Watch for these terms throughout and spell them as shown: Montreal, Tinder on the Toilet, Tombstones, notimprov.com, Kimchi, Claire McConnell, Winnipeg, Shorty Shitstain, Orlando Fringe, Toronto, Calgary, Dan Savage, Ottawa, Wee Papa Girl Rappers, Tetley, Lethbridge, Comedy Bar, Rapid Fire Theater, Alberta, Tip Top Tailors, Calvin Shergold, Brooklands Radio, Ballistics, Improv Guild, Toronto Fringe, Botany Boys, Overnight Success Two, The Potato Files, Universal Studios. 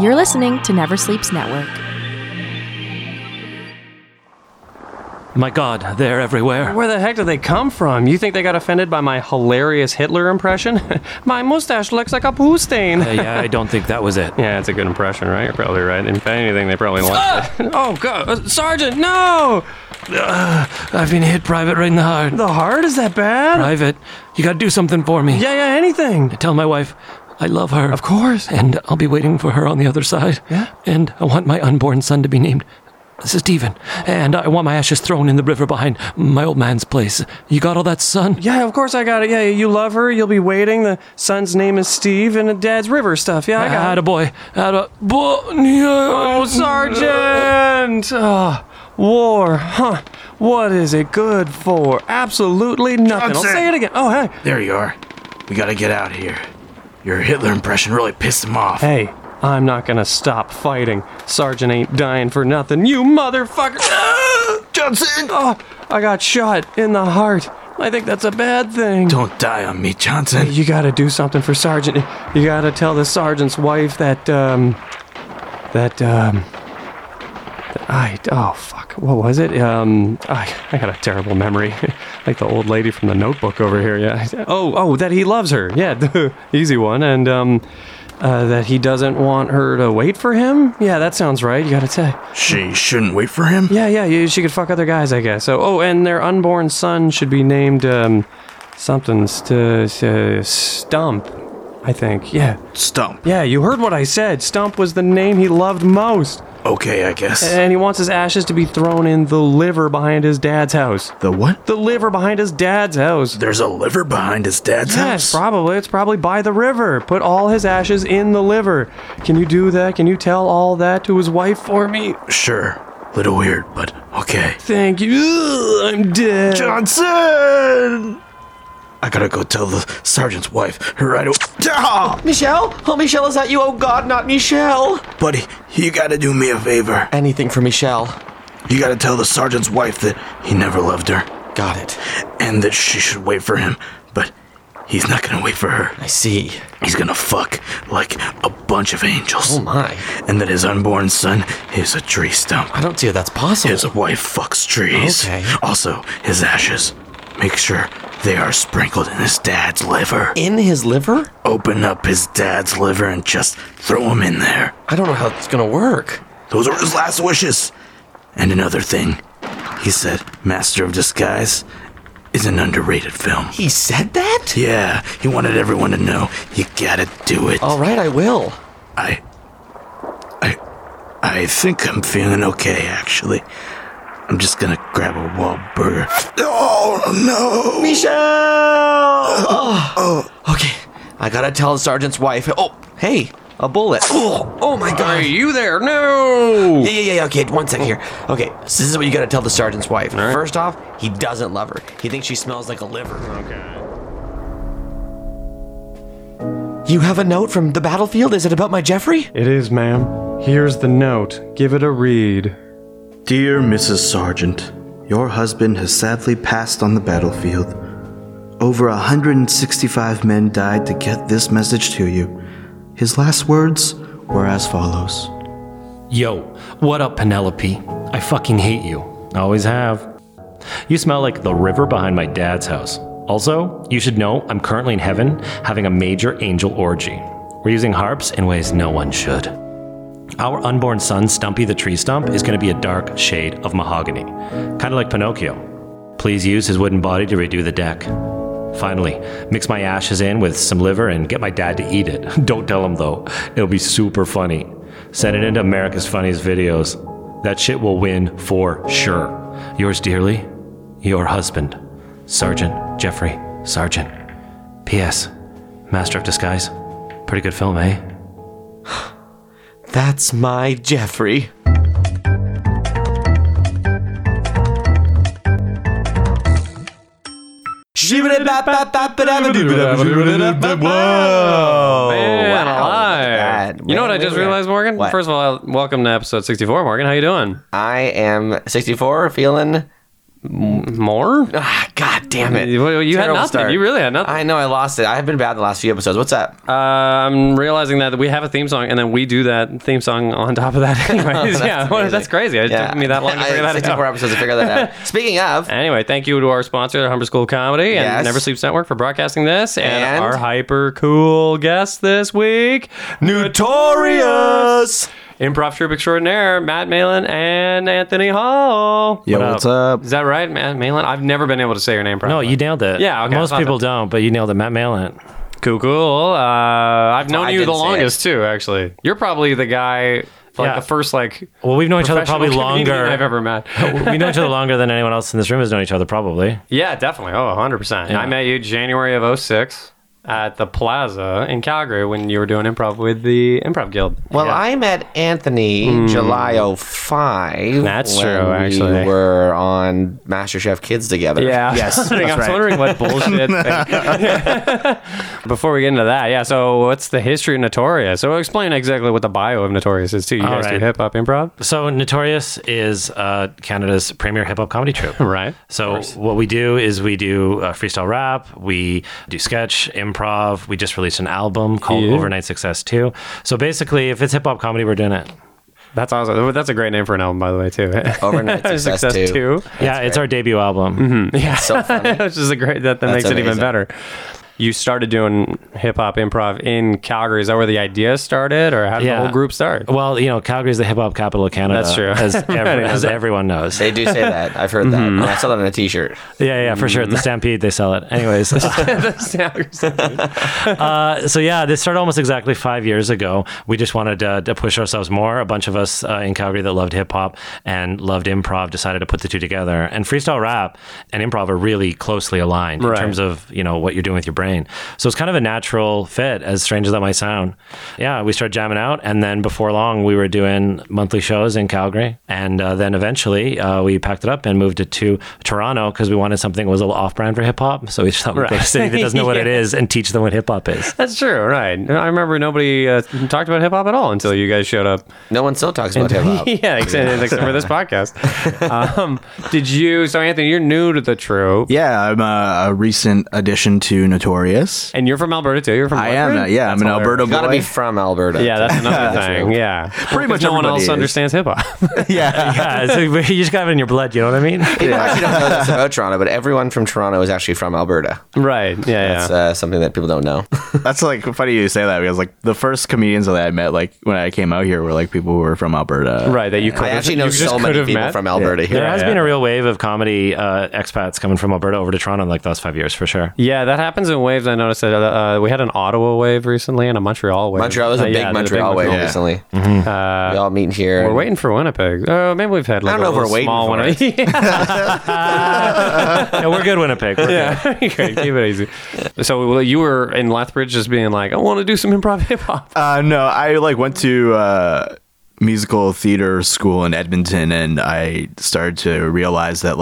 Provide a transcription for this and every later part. You're listening to Never Sleeps Network. My God, they're everywhere. Where the heck did they come from? You think they got offended by my hilarious Hitler impression? My mustache looks like a poo stain. Yeah, I don't think that was it. Yeah, it's a good impression, right? You're probably right. If anything, they probably liked it. Oh, God. Sergeant, no! I've been hit, Private, right in the heart. The heart? Is that bad? Private, you gotta do something for me. Yeah, anything. I tell my wife I love her. Of course. And I'll be waiting for her on the other side. Yeah? And I want my unborn son to be named Stephen, and I want my ashes thrown in the river behind my old man's place. You got all that, son? Yeah, of course I got it. Yeah, you love her, you'll be waiting. The son's name is Steve, and the dad's river stuff. Yeah, I got it. Attaboy. Oh, Sergeant! War, huh? What is it good for? Absolutely nothing. Johnson. I'll say it again. Oh, hey. There you are. We gotta get out of here. Your Hitler impression really pissed him off. Hey. I'm not gonna stop fighting. Sergeant ain't dying for nothing. You motherfucker! Johnson! Oh, I got shot in the heart. I think that's a bad thing. Don't die on me, Johnson. You gotta do something for Sergeant. You gotta tell the sergeant's wife that, what was it? I got a terrible memory. Like the old lady from The Notebook over here, yeah. Oh, that he loves her. Yeah, the easy one, and, that he doesn't want her to wait for him? Yeah, that sounds right. You gotta say. She shouldn't wait for him? Yeah, she could fuck other guys, I guess. So, and their unborn son should be named, something, Stump, I think. Yeah. Stump. Yeah, you heard what I said. Stump was the name he loved most. Okay, I guess. And he wants his ashes to be thrown in the liver behind his dad's house. The what? The liver behind his dad's house. There's a liver behind his dad's house? Yes, probably. It's probably by the river. Put all his ashes in the liver. Can you do that? Can you tell all that to his wife for me? Sure. Little weird, but okay. Thank you. Ugh, I'm dead. Johnson! I gotta go tell the sergeant's wife right away. Michelle? Oh, Michelle, is that you? Oh, God, not Michelle. Buddy, you gotta do me a favor. Anything for Michelle. You gotta tell the sergeant's wife that he never loved her. Got it. And that she should wait for him, but he's not gonna wait for her. I see. He's gonna fuck like a bunch of angels. Oh, my. And that his unborn son is a tree stump. I don't see how that's possible. His wife fucks trees. Okay. Also, his ashes. Make sure they are sprinkled in his dad's liver. In his liver? Open up his dad's liver and just throw him in there. I don't know how it's gonna work. Those are his last wishes. And another thing, he said Master of Disguise is an underrated film. He said that? Yeah, he wanted everyone to know you gotta do it. All right, I will. I think I'm feeling okay, actually. I'm just gonna grab a Wahlburger. Oh, no! Michelle! Okay, I gotta tell the sergeant's wife. Oh, hey, a bullet. Oh my God. Are you there? No! Yeah, okay, one second here. Okay, so this is what you gotta tell the sergeant's wife. Right. First off, he doesn't love her. He thinks she smells like a liver. Okay. You have a note from the battlefield? Is it about my Jeffrey? It is, ma'am. Here's the note. Give it a read. Dear Mrs. Sargent, your husband has sadly passed on the battlefield. Over 165 men died to get this message to you. His last words were as follows. Yo, what up, Penelope? I fucking hate you. Always have. You smell like the river behind my dad's house. Also, you should know I'm currently in heaven having a major angel orgy. We're using harps in ways no one should. Our unborn son, Stumpy the Tree Stump, is going to be a dark shade of mahogany. Kind of like Pinocchio. Please use his wooden body to redo the deck. Finally, mix my ashes in with some liver and get my dad to eat it. Don't tell him, though. It'll be super funny. Send it into America's Funniest Videos. That shit will win for sure. Yours dearly, your husband, Sergeant Jeffrey Sargent. P.S. Master of Disguise. Pretty good film, eh? That's my Jeffrey. Whoa. Man, alive. You know what I just realized, Morgan? What? First of all, welcome to episode 64, Morgan. How you doing? I am 64, feeling more? God damn it. You had nothing. Start. You really had nothing. I know. I lost it. I have been bad the last few episodes. What's that? I'm realizing that we have a theme song, and then we do that theme song on top of that anyways. That's crazy. It took me that long to figure that out. 64 episodes to figure that out. Speaking of. Anyway, thank you to our sponsor, Humber School of Comedy and Never Sleeps Network for broadcasting this. And our hyper cool guest this week, Notorious. Improv troupe extraordinaire, Matt Malin and Anthony Hall. Yo, what's up? Is that right, Matt Malin? I've never been able to say your name properly. No, you nailed it. Yeah, okay, most people don't, but you nailed it. Matt Malin. Cool. I've known you the longest, too, actually. You're probably the guy... the first, well, we've known each other probably longer I've ever met. We know each other longer than anyone else in this room has known each other, probably. Yeah, definitely. Oh, 100%. Yeah. I met you January of 2006 at the Plaza in Calgary when you were doing improv with the Improv Guild. Well, yeah. I met Anthony July 2005. That's true, actually. We were on MasterChef Kids together. Yeah. Yes. I was wondering what bullshit thing. Before we get into that, so what's the history of Notorious? So explain exactly what the bio of Notorious is, too. You guys do hip-hop improv? So Notorious is Canada's premier hip-hop comedy troupe. Right. So what we do is we do freestyle rap, we do sketch, improv. We just released an album called Overnight Success Two. So basically, if it's hip hop comedy, we're doing it. That's awesome. That's a great name for an album, by the way, too. Overnight Success Two. Yeah, it's our debut album. Mm-hmm. Yeah, so funny. Which is a great. That makes amazing. It even better. You started doing hip-hop improv in Calgary. Is that where the idea started, or how did the whole group start? Well, Calgary's the hip-hop capital of Canada. That's true. As everyone knows. They do say that. I've heard that. And I saw that on a t-shirt. Yeah, for sure. At the Stampede, they sell it. Anyways. This started almost exactly 5 years ago. We just wanted to push ourselves more. A bunch of us in Calgary that loved hip-hop and loved improv decided to put the two together. And freestyle rap and improv are really closely aligned in terms of, what you're doing with your brain. So it's kind of a natural fit, as strange as that might sound. Yeah, we started jamming out, and then before long, we were doing monthly shows in Calgary. And then eventually, we packed it up and moved it to Toronto because we wanted something that was a little off-brand for hip-hop. So we just thought we'd go to a city that doesn't know what it is and teach them what hip-hop is. That's true, right. I remember nobody talked about hip-hop at all until you guys showed up. No one still talks about hip-hop. Yeah, except for this podcast. So Anthony, you're new to the troupe. Yeah, I'm a recent addition to Notorious. And you're from Alberta too. You're from Alberta? I am. Yeah, that's I'm an Alberta boy. You gotta be from Alberta. Yeah, that's another thing. Yeah, pretty much. No one else understands hip hop. So you just got it in your blood. You know what I mean? People actually don't know this about Toronto, but everyone from Toronto is actually from Alberta. Right. Yeah. That's something that people don't know. That's funny you say that because the first comedians that I met when I came out here were people who were from Alberta. Right. That you could. I actually know so many people from Alberta here. There has been a real wave of comedy expats coming from Alberta over to Toronto in the last 5 years for sure. Yeah, that happens. Waves. I noticed that we had an Ottawa wave recently and a Montreal wave. Montreal was a big Montreal wave recently. Mm-hmm. We all meet here. We're waiting for Winnipeg. Oh, maybe we've had small Winnipeg. No, we're good Winnipeg. We're good. Keep it easy. So you were in Lethbridge just being like, I want to do some improv hip hop. No, I went to musical theater school in Edmonton, and I started to realize that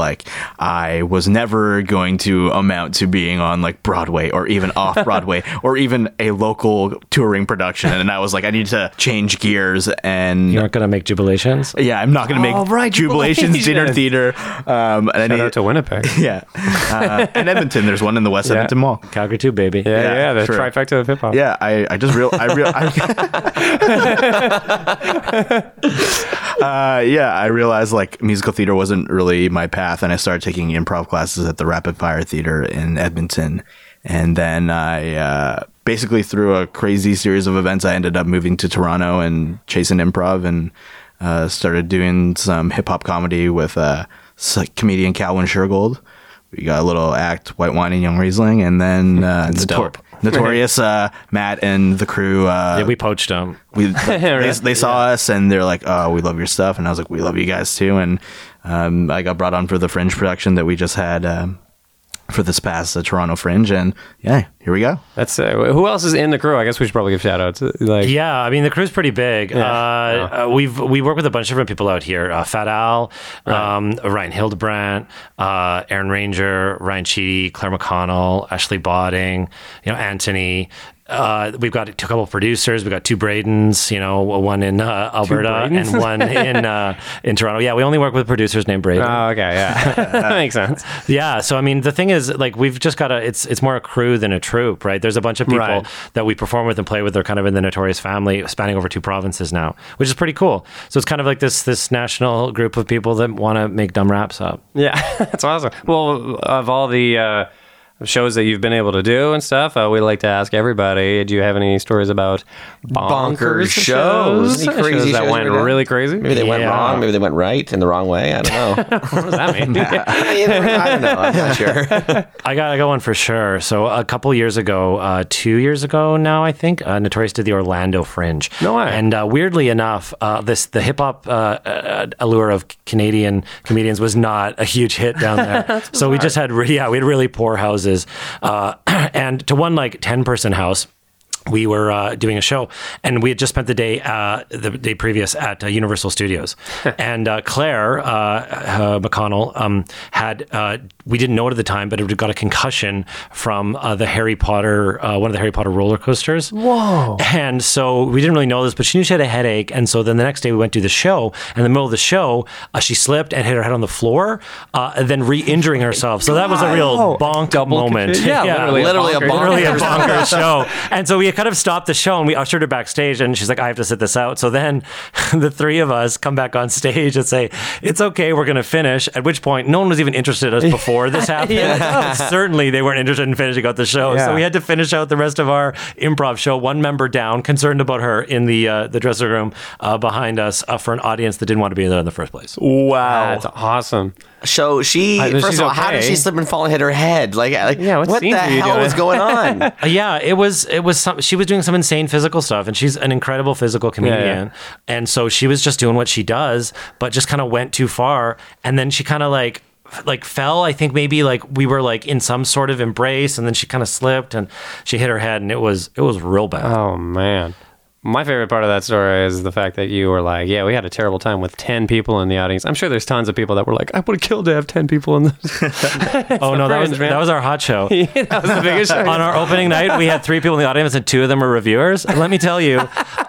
I was never going to amount to being on Broadway or even off Broadway or even a local touring production, and I was I need to change gears. And you're not going to make Jubilations? Yeah, I'm not going to make Jubilations theater. Shout out to Winnipeg. Yeah. And Edmonton, there's one in the West Edmonton Mall. Calgary too, baby. Yeah, the trifecta of hip hop. Yeah, I realized musical theater wasn't really my path, and I started taking improv classes at the Rapid Fire Theater in Edmonton, and then I basically through a crazy series of events I ended up moving to Toronto and chasing improv, and started doing some hip-hop comedy with comedian Calvin Shergold. We got a little act, White Wine and Young Riesling, and then Notorious, Matt and the crew. We poached them. They saw us and they're like, oh, we love your stuff. And I was like, we love you guys too. And I got brought on for the Fringe production that we just had for this past Toronto Fringe. And yeah, here we go. That's who else is in the crew? I guess we should probably give shout outs. The crew's pretty big. Yeah. We work with a bunch of different people out here. Fat Al, Ryan Hildebrandt, Aaron Ranger, Ryan Cheedy, Claire McConnell, Ashley Bodding, Anthony, We've got a couple of producers. We've got two Bradens, you know, one in Alberta and one in Toronto. Yeah, we only work with producers named Braden. Oh, okay, yeah. That makes sense. Yeah, so I mean, the thing is, like, we've just got it's more a crew than a troupe, right? There's a bunch of people that we perform with and play with. They're kind of in the Notorious family, spanning over two provinces now, which is pretty cool. So it's kind of like this national group of people that want to make dumb raps up. Yeah, that's awesome. Well, of all the... shows that you've been able to do and stuff, we like to ask everybody, do you have any stories about bonkers shows? Any crazy shows that went really crazy? Maybe they went wrong, maybe they went right in the wrong way. I don't know. What does that mean? I don't know. I'm not sure. I gotta go on for sure. So a couple years ago, 2 years ago now, I think, Notorious did the Orlando Fringe. No way. And weirdly enough, the hip-hop allure of Canadian comedians was not a huge hit down there. So we just had, we had really poor houses. And to one 10-person house, we were doing a show, and we had just spent the day previous at Universal Studios. And Claire McConnell had, we didn't know it at the time, but it got a concussion from the Harry Potter, one of the Harry Potter roller coasters. Whoa. And so we didn't really know this, but she knew she had a headache. And so then the next day we went to the show, and in the middle of the show, she slipped and hit her head on the floor, and then re-injuring herself. So that was a real bonk moment. Yeah, literally a bonker show. And so we kind of stopped the show, and we ushered her backstage, and she's like, I have to sit this out. So then the three of us come back on stage and say, it's okay, we're going to finish. At which point, no one was even interested in us before this happened. Certainly, they weren't interested in finishing out the show. Yeah. So we had to finish out the rest of our improv show, one member down, concerned about her in the dressing room behind us for an audience that didn't want to be there in the first place. Wow. That's awesome. So she, first of all, how did she slip and fall and hit her head? What the hell was going on? It was she was doing some insane physical stuff, and she's an incredible physical comedian. Yeah. And so she was just doing what she does, but just kind of went too far. And then she kind of fell. I think maybe we were in some sort of embrace, and then she kind of slipped and she hit her head, and it was real bad. Oh man. My favorite part of that story is the fact that you were we had a terrible time with 10 people in the audience. I'm sure there's tons of people that were I would have killed to have 10 people in this. Oh, no, that was our hot show. Yeah, that was the biggest show. On our opening night, we had 3 people in the audience, and 2 of them were reviewers. And let me tell you,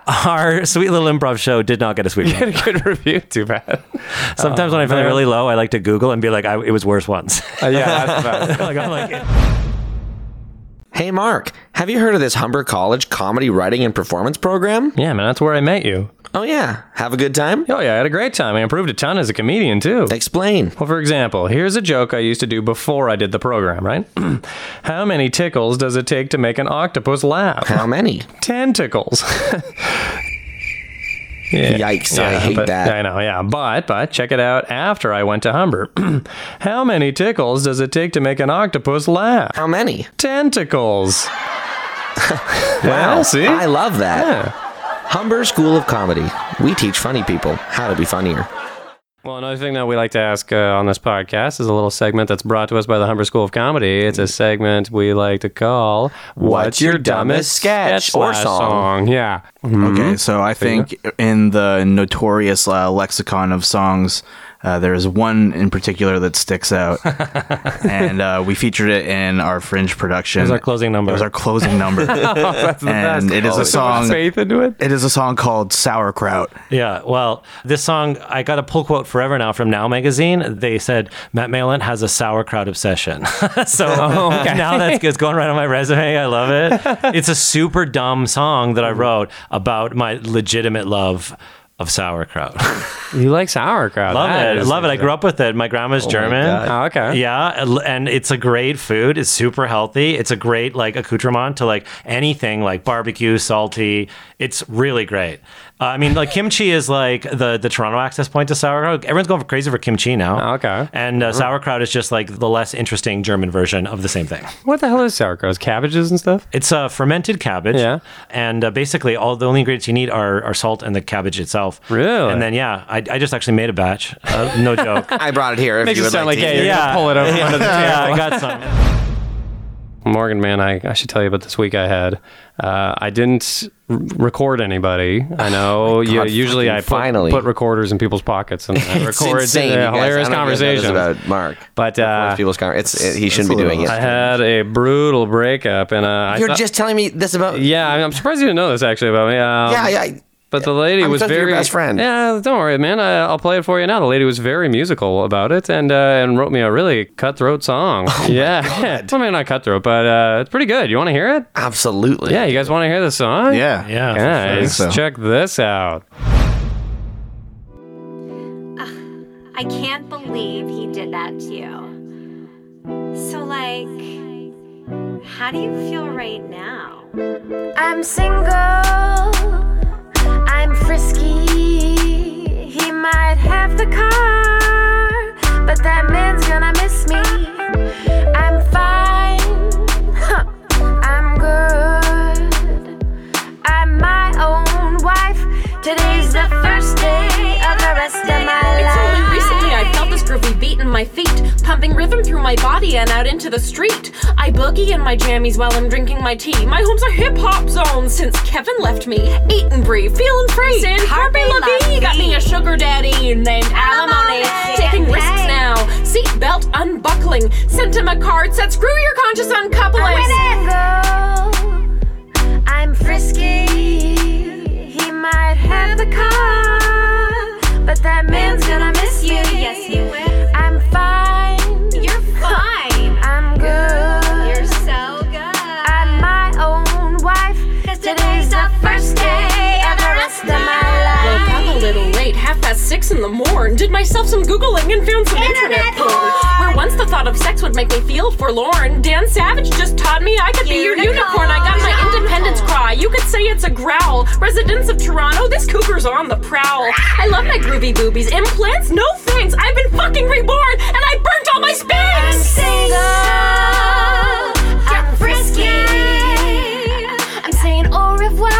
our sweet little improv show did not get a sweet review. You had a good review, too bad. Sometimes when I feel really low, I like to Google and be like, it was worse once. That's about it. Hey, Mark, have you heard of this Humber College comedy writing and performance program? Yeah, man, that's where I met you. Oh, yeah. Have a good time? Oh, yeah, I had a great time. I improved a ton as a comedian, too. Explain. Well, for example, here's a joke I used to do before I did the program, right? How many tickles does it take to make an octopus laugh? How many? 10 tickles. Yeah. Yikes, I hate that. I know, yeah. But check it out after I went to Humber. How many tickles does it take to make an octopus laugh? How many? Tentacles. Well, see? I love that. Yeah. Humber School of Comedy. We teach funny people how to be funnier. Well, another thing that we like to ask on this podcast is a little segment that's brought to us by the Humber School of Comedy. It's a segment we like to call What's Your Dumbest Sketch or Song? Yeah. Mm-hmm. Okay, so I think in the Notorious lexicon of songs, there is one in particular that sticks out. And we featured it in our Fringe production. It was our closing number. Oh, that's the best. And it is a song. Faith into it? It is a song called Sauerkraut. Yeah, well, this song, I got a pull quote forever now from Now magazine. They said Matt Malin has a sauerkraut obsession. So now it's going right on my resume. I love it. It's a super dumb song that I wrote about my legitimate love of sauerkraut. You like sauerkraut? Love it. I grew up with it. My grandma's German. Oh, okay. Yeah, and it's a great food. It's super healthy. It's a great accoutrement to anything barbecue, salty. It's really great. I mean, kimchi is the Toronto access point to sauerkraut. Everyone's going crazy for kimchi now. Oh, okay. And sauerkraut is just the less interesting German version of the same thing. What the hell is sauerkraut? Is cabbages and stuff? It's fermented cabbage. Yeah. And basically, all the only ingredients you need are salt and the cabbage itself. Really? And then, I just actually made a batch. No joke. I brought it here. Makes you sound like, hey, you're going to pull it over under the table. Yeah, I got some. Morgan, man, I should tell you about this week I had. I didn't record anybody. I know. Usually I put recorders in people's pockets and I record hilarious conversations about Mark. But people's he shouldn't be doing it. I had a brutal breakup, and you're just telling me this about. Yeah, I'm surprised you didn't know this actually about me. But the lady was very your best friend. Yeah, don't worry, man. I'll play it for you now. The lady was very musical about it, and wrote me a really cutthroat song. Oh yeah, I mean not cutthroat, but it's pretty good. You want to hear it? Absolutely. Yeah, you guys want to hear the song? Yeah. Guys, sure. Check this out. I can't believe he did that to you. So like, how do you feel right now? I'm single. I'm frisky, he might have the car, but that man's gonna miss me. I'm fine, huh. I'm good, I'm my own wife. Today's the first day of the rest of my life. It's only recently I felt this groovy beat in my feet, pumping rhythm through my body and out into the street. I boogie in my jammies while I'm drinking my tea. My home's a hip-hop zone since Kevin left me. Eat and breathe, feeling free. San Harvey Levine got me a sugar daddy named Alimony. Taking risks now, seatbelt unbuckling. Sent him a card, said screw your conscious uncoupling. I'm frisky. He might have the car, but that man's gonna miss you. Yes, he will. I'm fine. You're fine. I'm good. You're so good. I'm my own wife. Today's the first day of the rest of my life. Woke up a little late, 6:30 in the morn. Did myself some Googling and found some internet porn. Where once the thought of sex would make me feel forlorn. Dan Savage just taught me I could be your unicorn. I got my independence cry. You could say it's a growl. Residents of Toronto, this cougar's on the prowl. I love my groovy boobies. Implants? No thanks. I've been fucking reborn and I burnt all my spanks. I'm single. I'm frisky. I'm saying au revoir.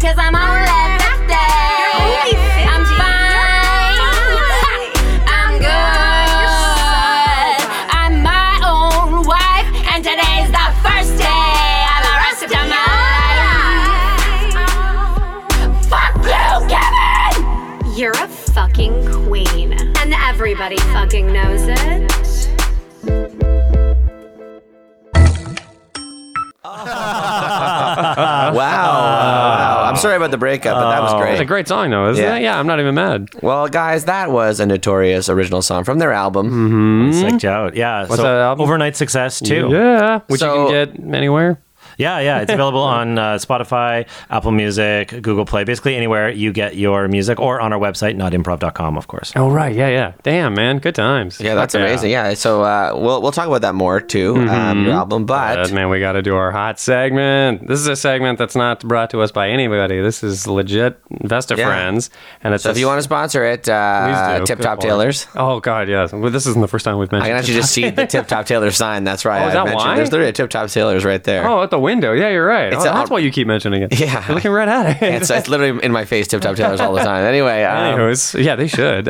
Cause I'm all left. Queen, and everybody fucking knows it. Wow. I'm sorry about the breakup, but that was great. It's a great song, though, isn't it? Yeah, I'm not even mad. Well, guys, that was a Notorious original song from their album. Mm-hmm. Psyched out. Yeah. What's that album? Overnight Success Two. Yeah. Which you can get anywhere. Yeah, it's available on Spotify, Apple Music, Google Play, basically anywhere you get your music, or on our website, notimprov.com, of course. Oh, right, yeah. Damn, man, good times. Yeah, that's amazing, yeah. So we'll talk about that more, too, your album, but... man, we got to do our hot segment. This is a segment that's not brought to us by anybody. This is legit Vesta Friends. And it's if you want to sponsor it, Tip Top Tailors. Oh, God, yes. Well, this isn't the first time we've mentioned it. I can actually just see the Tip Top Tailor sign, that's right. Oh, is that why? There's literally a Tip Top Tailors right there. Oh, at the window. Yeah, you're right. That's why you keep mentioning it. Yeah. You're looking right at it. It's literally in my face, Tip Top Tailors all the time. Anyway. Yeah, they should.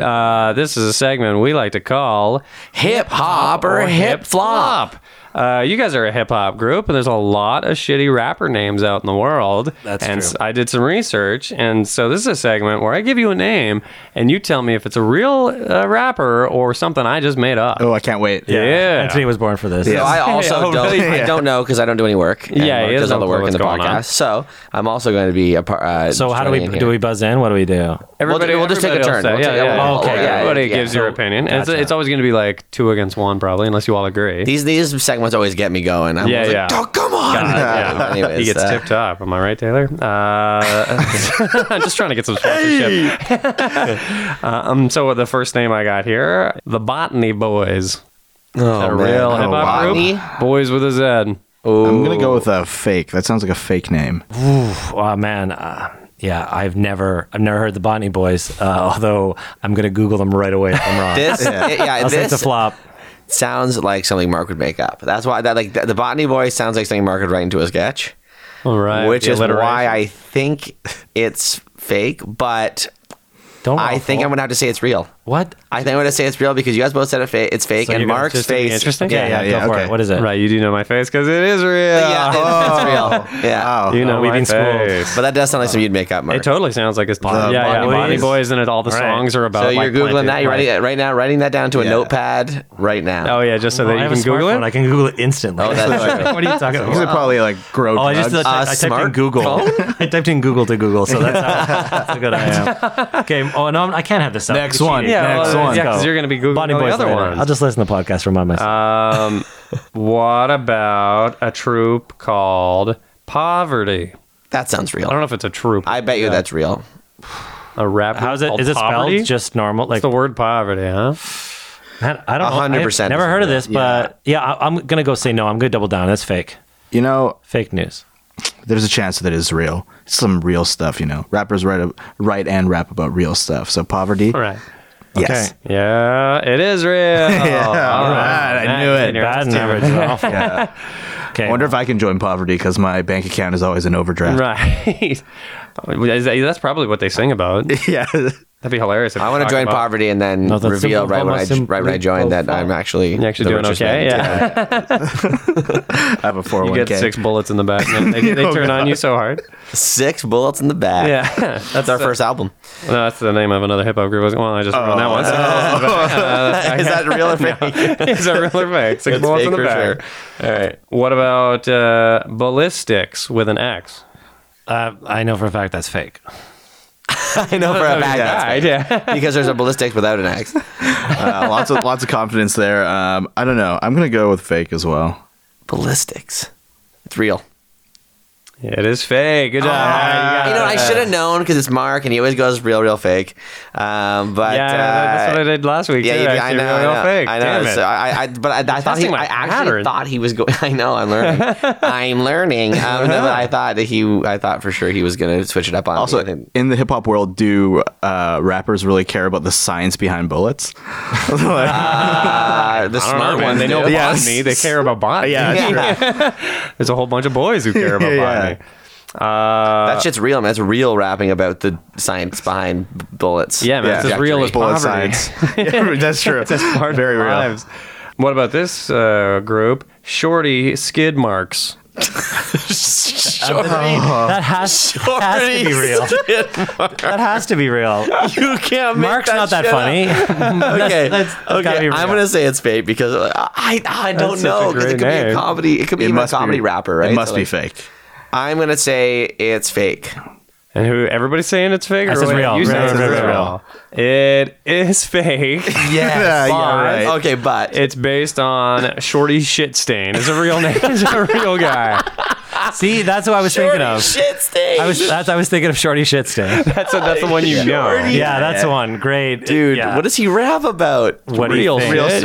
This is a segment we like to call Hip Hop or Hip Flop. You guys are a hip hop group, and there's a lot of shitty rapper names out in the world. That's true. I did some research, and so this is a segment where I give you a name, and you tell me if it's a real rapper or something I just made up. Oh, I can't wait. Yeah. Anthony was born for this. Yeah. So I also don't know because I don't do any work. Yeah, he does all the work in the podcast. So I'm also going to be a part. So how do we buzz in? What do we do? We'll just take a turn. Everybody gives your opinion. Gotcha. It's always going to be like 2 against 1, probably, unless you all agree. These segments always get me going. I'm like, oh, come on. God, yeah. Anyways, he gets tipped up. Am I right, Taylor? I'm just trying to get some sponsorship. So the first name I got here, the Botany Boys. Oh, real hip-hop group? Boys with a Z. Ooh. I'm going to go with a fake. That sounds like a fake name. Ooh, oh, man. Yeah, I've never heard the Botany Boys, although I'm going to Google them right away if I'm wrong. It's a flop. Sounds like something Mark would make up. That's why the Botany Boys sounds like something Mark would write into a sketch. All right, which is why I think it's fake, but I think I'm gonna have to say it's real. What? I think I'm going to say it's real because you guys both said it's fake. So and Mark's face. Interesting? Yeah. Go for it. What is it? Right, you do know my face because it is real. Yeah, it's real. Yeah. Wow. You know my face. Schooled. But that does sound like something you'd make up, Mark. It totally sounds like it's Botany Botany Boys and all the songs are about. So you're Googling that. You're writing that down to a notepad right now. Oh, yeah, just so that you can Google it? I can Google it instantly. Oh, that's what are you talking about? These are probably like grow drugs. I typed in Google. I typed in Google to Google, so that's how good I am. Okay, oh, no, I can't have this up. Next one. Next one. Yeah, because you're going to be Googling the other one. I'll just listen to the podcast for myself. What about a troupe called Poverty? That sounds real. I don't know if it's a troupe. I bet you that's real. A rap. How's it? Is it spelled just normal? Like, it's the word poverty, huh? Man, I don't know. 100%. I've never heard of this, but I'm going to go say no. I'm going to double down. That's fake. You know, fake news. There's a chance that it is real. It's some real stuff, you know. Rappers write and rap about real stuff. So Poverty. All right. Yes. Okay. Yeah, it is real. All right. I knew it. Bad average. Okay. I wonder if I can join Poverty because my bank account is always an overdraft. Right. That's probably what they sing about. Yeah. That'd be hilarious. I want to join Poverty and then reveal right when I join that I'm actually doing okay. Yeah. I have a 401k. You get 6 bullets in the back. They turn on you so hard. 6 bullets in the back. Yeah. That's our first album. No, that's the name of another hip hop group. Well, I just wrote on that one. Is that real or fake? Is that real or fake? 6 bullets in the back. All right. What about Ballistics with an X? I know for a fact that's fake. I know for a fact. Yeah. Because there's a ballistics without an axe. Lots of confidence there. I don't know. I'm going to go with fake as well. Ballistics. It's real. Yeah, it is fake. Good job. You know, I should have known because it's Mark and he always goes real fake. But that's what I did last week. Yeah, I know. Real fake. I know. So I thought he was going. I know. I'm learning. No, but I thought for sure he was going to switch it up on. Also, in the hip hop world, do rappers really care about the science behind bullets? The smart ones. They know botany. They care about botany. Yeah. There's a whole bunch of boys who care about botany. That shit's real, man. That's real rapping about the science behind bullets. Yeah, man. It's as real as bullet science. Yeah, that's true. That's part very real. Lives. What about this group? Shorty Skid Marks. That has to be real. That has to be real. You can't make Mark's not that funny. Okay, that's gotta be real. I'm gonna say it's fake because I don't know. It could be a comedy. It could be a comedy rapper, right? It must be fake. I'm going to say it's fake. And who? Everybody's saying it's fake? Or real. You say it's real. It is fake. Yes. Right. Okay, but it's based on Shorty Shitstain. It's a real name. It's a real guy. See, that's what I was thinking of. Shorty Shitstain. I was thinking of Shorty Shitstain. That's the one you know. Yeah, that's the one. Great, dude. Yeah. What does he rap about? What real shit.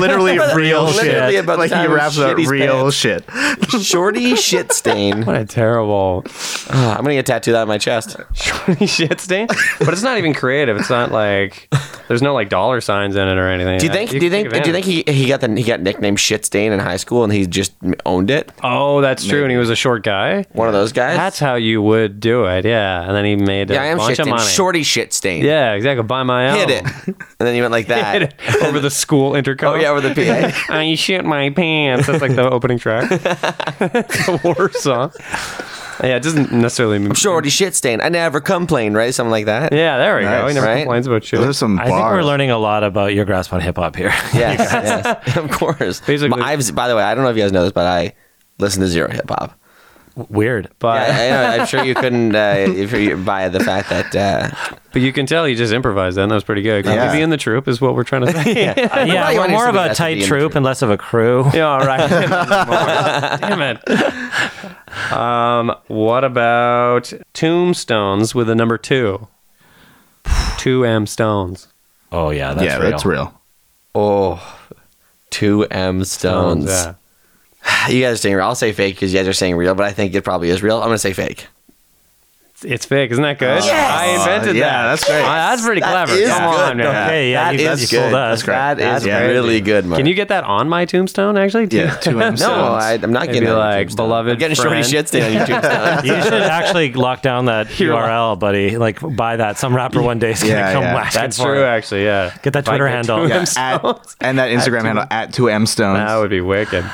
Literally real shit. About like he raps about real shit. Shorty Shitstain. What a terrible. I'm gonna get tattooed on my chest. Shorty Shitstain. But it's not even creative. It's not like there's no like dollar signs in it or anything. Do you think he got nicknamed Shitstain in high school and he just owned it? Oh, that's true. And he was a short guy. One of those guys. That's how you would do it, yeah. And then he made a bunch of money. Shorty Shitstain. Yeah, exactly. Buy my own. Hit it. And then he went like that over the school intercom. Oh yeah, over the PA. I shit my pants. That's like the opening track. The war song. Yeah, it doesn't necessarily mean. I'm Shorty Shitstain. I never complain, right? Something like that. Yeah, there we go. He never complains about shit. There's some bars. I think we're learning a lot about your grasp on hip hop here. Yes, of course. Basically, by the way, I don't know if you guys know this, but I listen to zero hip hop. Weird, but yeah, I know, I'm sure you couldn't if you buy the fact that. But you can tell he just improvised. That was pretty good. Yeah. Maybe in the troupe is what we're trying to say. We're more of a tight troupe and less of a crew. Yeah, all right. Damn it. What about Tombstones with a number 2? 2M Stones. Oh yeah, that's real. That's real. Oh, 2M Stones. Yeah. You guys are saying real. I'll say fake because you guys are saying real, but I think it probably is real. I'm going to say fake. It's big, isn't that good? Yes! I invented that. Yeah, that's great. That's pretty clever. Come on, man. That's good. That's really good, man. Can you get that on my tombstone, actually? Yeah, two tombstones. No, I'm not getting like beloved. I'm getting Shorty Shitstain on your tombstone. You should actually lock down that URL, buddy. Like, buy that. Some rapper one day is going to come whack. That's true, actually. Yeah. Get that Twitter handle. And that Instagram handle, @2mstones. That would be wicked.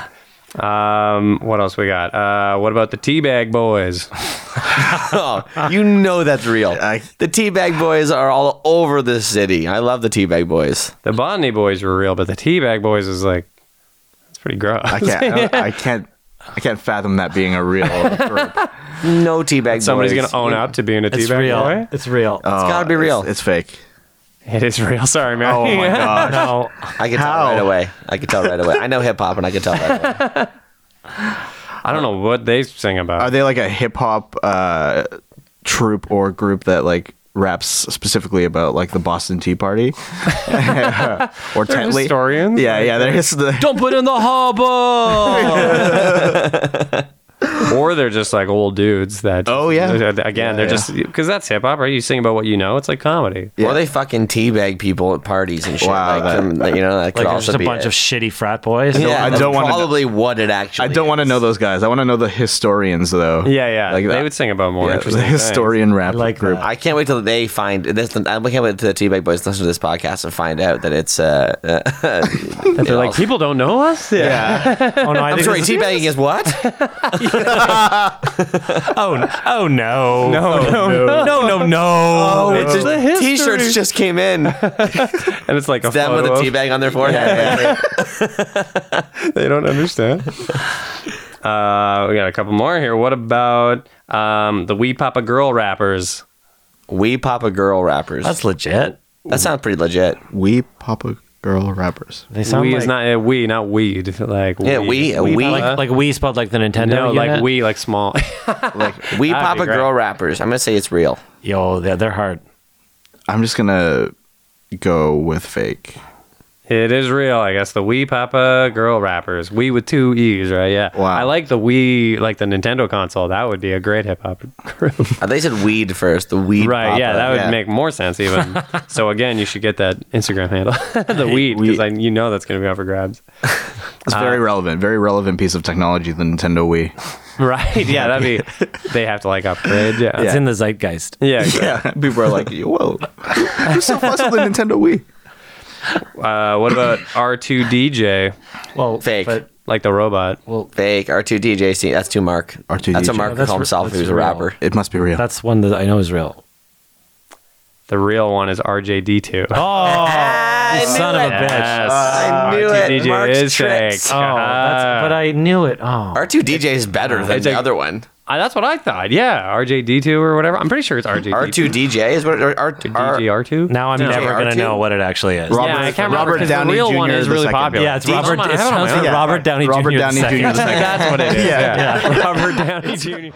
What else we got? What about the Teabag Boys? You know that's real. The Teabag Boys are all over the city. I love the Teabag Boys. The Botany Boys were real, but the Teabag Boys is like, it's pretty gross. I can't fathom that being a real group. No Teabag Boys. Somebody's gonna own up to being a Teabag Boy. It's real. It's gotta be real. It's fake. It is real. Sorry, man. Oh my God. No. I can tell right away. I know hip hop and I can tell right away. I don't know what they sing about. Are they like a hip hop troupe or group that like raps specifically about like the Boston Tea Party? Or Tetley? Historians? Yeah. Don't put in the harbor! Or they're just like old dudes that... Oh, yeah. They're just... Because that's hip-hop, right? You sing about what you know. It's like comedy. Yeah. Or they fucking teabag people at parties and shit. Wow. Like, you know, that could also be... Like just a bunch of shitty frat boys. Yeah, I don't want probably what it actually is. I don't want to know those guys. I want to know the historians, though. Yeah. Like they would sing about more interesting things. Historian rap group. I can't wait till they find... I can't wait till the Teabag Boys listen to this podcast and find out that it's... that they're like, people don't know us? Yeah. Oh, no, I'm sorry, teabagging is what? No. Oh, it's just, the t-shirts just came in, and it's like it's them with a teabag on their forehead. Yeah. They don't understand. We got a couple more here. What about the Wee Papa Girl Rappers? Wee Papa Girl Rappers. That's legit. That sounds pretty legit. Wee Papa Girl Rappers. They sound like... not weed. Like weed. Yeah, Wee. Like Wee spelled like the Nintendo. No, unit. Like Wee, like small. Like Wee Papa Girl Rappers. I'm going to say it's real. Yo, they're hard. I'm just going to go with fake. It is real, I guess. The Wee Papa Girl Rappers. Wee with two E's, right? Yeah. Wow. I like the Wee, like the Nintendo console. That would be a great hip-hop group. They said weed first. The Weed Right, Papa. Yeah. That would make more sense even. So, again, you should get that Instagram handle. The Weed, because you know that's going to be out for grabs. It's very relevant. Very relevant piece of technology, the Nintendo Wii. Right, yeah, that'd be... They have to, like, upgrade, yeah. It's in the zeitgeist. Yeah, exactly. Yeah. People are like, whoa, who's so fussed with the Nintendo Wii? What about R2DJ? Well, fake. Like the robot. Well, fake. R2DJ. See, that's too Mark. R2DJ. That's a Mark called himself. He was a rapper. It must be real. That's one that I know is real. The real one is RJD2. Oh, you son of a bitch. Yes. I knew R2 it. DJ Mark's is tricks. Fake. Oh, but I knew it. Oh, R2DJ is better than the other one. That's what I thought. Yeah, RJD2 or whatever. I'm pretty sure it's RJD2. R2DJ is what R2. Now I'm never going to know what it actually is. Robert, yeah, I can't remember. Robert Downey the real Jr. one is really popular. Yeah, it's Robert. It sounds like Robert Downey Jr. Robert Downey Jr. That's what it is. Yeah. Robert Downey Jr.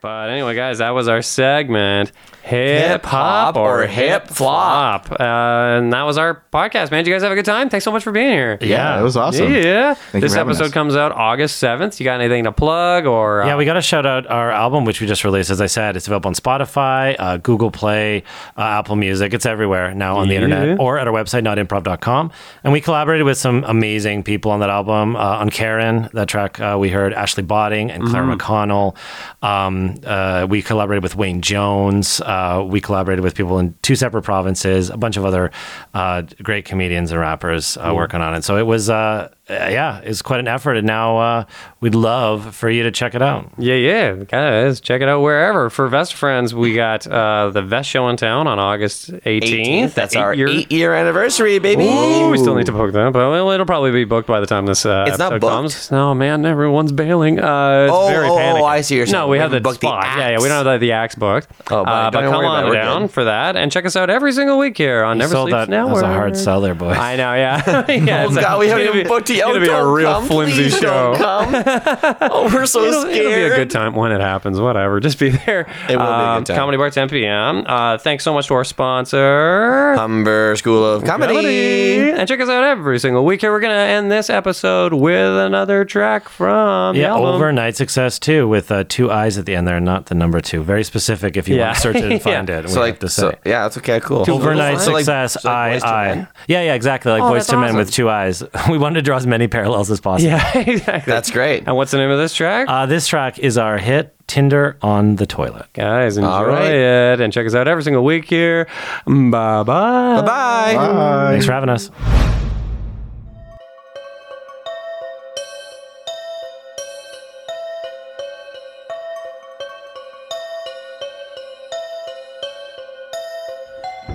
But anyway, guys, that was our segment, Hip Hop or Hip Flop. And that was our podcast, man. Did you guys have a good time? Thanks so much for being here. Yeah, it was awesome. Yeah. This episode comes out August 7th. You got anything to plug? Or yeah, we got to shout out our album, which we just released. As I said, it's available on Spotify, Google Play, Apple Music. It's everywhere now on the internet or at our website, notimprov.com. And we collaborated with some amazing people on that album. On Karen, that track we heard, Ashley Botting and Claire McConnell. We collaborated with Wayne Jones. We collaborated with people in two separate provinces. A bunch of other great comedians and rappers working on it. So it was, it's quite an effort. And now we'd love for you to check it out. Yeah, guys, check it out wherever. For Vest Friends, we got the Vest Show in town on August 18th. That's our eight-year anniversary, baby. Ooh, we still need to book that, but it'll probably be booked by the time this episode comes. No, man, everyone's bailing. It's very panicky. I see. You're saying we have the spot. Yeah, we don't have the axe booked. Oh, but come on down for that and check us out every single week here on Never Sleeps Network. That was a hard sell there, boys. I know, yeah. Oh, God, we haven't even booked it. It's going to be a real flimsy show. Oh, we're so scared. It'll be a good time when it happens. Whatever. Just be there. It will be a good time. Comedy Bar, 10 p.m. Thanks so much to our sponsor, Humber School of Comedy. And check us out every single week here. We're going to end this episode with another track from the album. Overnight Success Two with two I's at the end. and they're not the number two. Very specific if you want to search it and find it. So like, have to say. So, yeah, that's okay, cool. Overnight Success, I. Yeah, yeah, exactly. Like Boys to Men with two eyes. We wanted to draw as many parallels as possible. Yeah, exactly. That's great. And what's the name of this track? This track is our hit, Tinder on the Toilet. Guys, enjoy it. And check us out every single week here. Bye-bye. Bye-bye. Bye. Thanks for having us.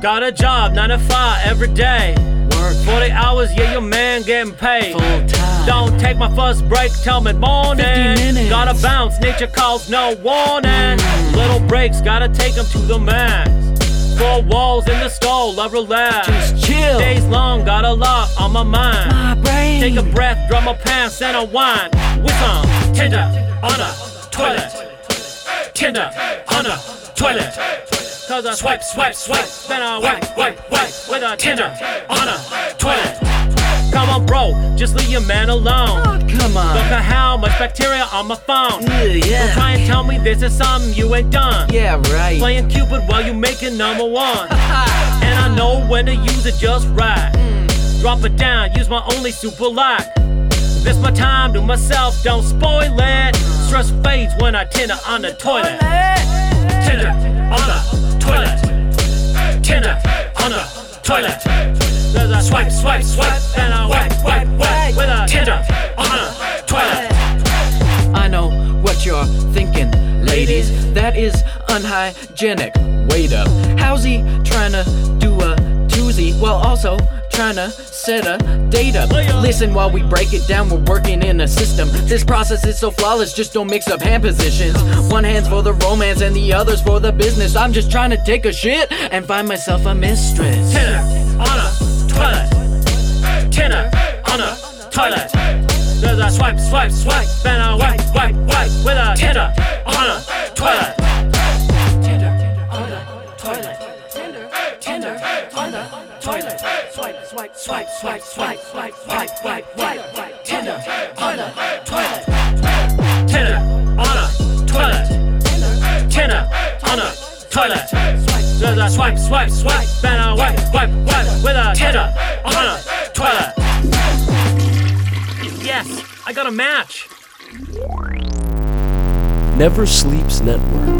Got a job, 9 to 5 every day. Work 40 hours, yeah, your man getting paid. Full time. Don't take my first break till mid-morning. Gotta bounce, nature calls, no warning. Little breaks, gotta take them to the max. 4 walls in the stall, I relax. Just chill. Days long, got a lot on my mind. My brain. Take a breath, drum my pants, and a wine. With some Tinder on the toilet. Tinder on the toilet. Cause I swipe, swipe, swipe, then I wipe, wipe, wipe with a Tinder on a toilet. Come on, bro, just leave your man alone. Oh, come on. Look at how much bacteria on my phone. Yeah. Don't try and tell me this is something you ain't done. Yeah, right. Playing Cupid while you making number one. And I know when to use it just right. Drop it down, use my only super lock. This my time to myself, don't spoil it. Stress fades when I Tinder on the toilet. Tinder on the toilet. Tinder on a toilet. There's a swipe, swipe, swipe, and a wipe, wipe, wipe with a Tinder on a toilet. I know what you're thinking, ladies. That is unhygienic. Wait up. How's he trying to do a doozy while also trying to set a date up? Listen while we break it down, we're working in a system. This process is so flawless, just don't mix up hand positions. One hand's for the romance and the other's for the business. I'm just trying to take a shit and find myself a mistress. Tinder on a toilet. Tinder on a toilet. There's a swipe, swipe, swipe, and a wipe, wipe, wipe with a Tinder on a toilet. Tinder on a toilet. Tinder on the toilet. Swipe, swipe, swipe, swipe, swipe, swipe, swipe, swipe, swipe. Tinder on the toilet. Tinder on the toilet. Tinder on the toilet. There's a swipe, swipe, swipe, and a wipe, wipe, wipe with a Tinder on the toilet. Yes, I got a match. Never Sleeps Network.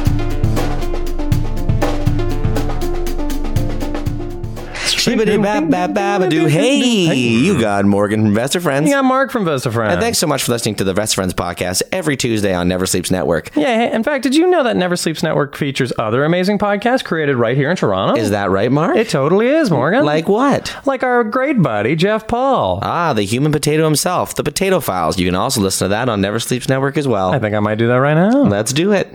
Hey, you got Morgan from Best of Friends. You got Mark from Best of Friends. And thanks so much for listening to the Best of Friends podcast every Tuesday on Never Sleeps Network. Yeah, in fact, did you know that Never Sleeps Network features other amazing podcasts created right here in Toronto? Is that right, Mark? It totally is, Morgan. Like what? Like our great buddy, Jeff Paul. Ah, the human potato himself, the Potato Files. You can also listen to that on Never Sleeps Network as well. I think I might do that right now. Let's do it.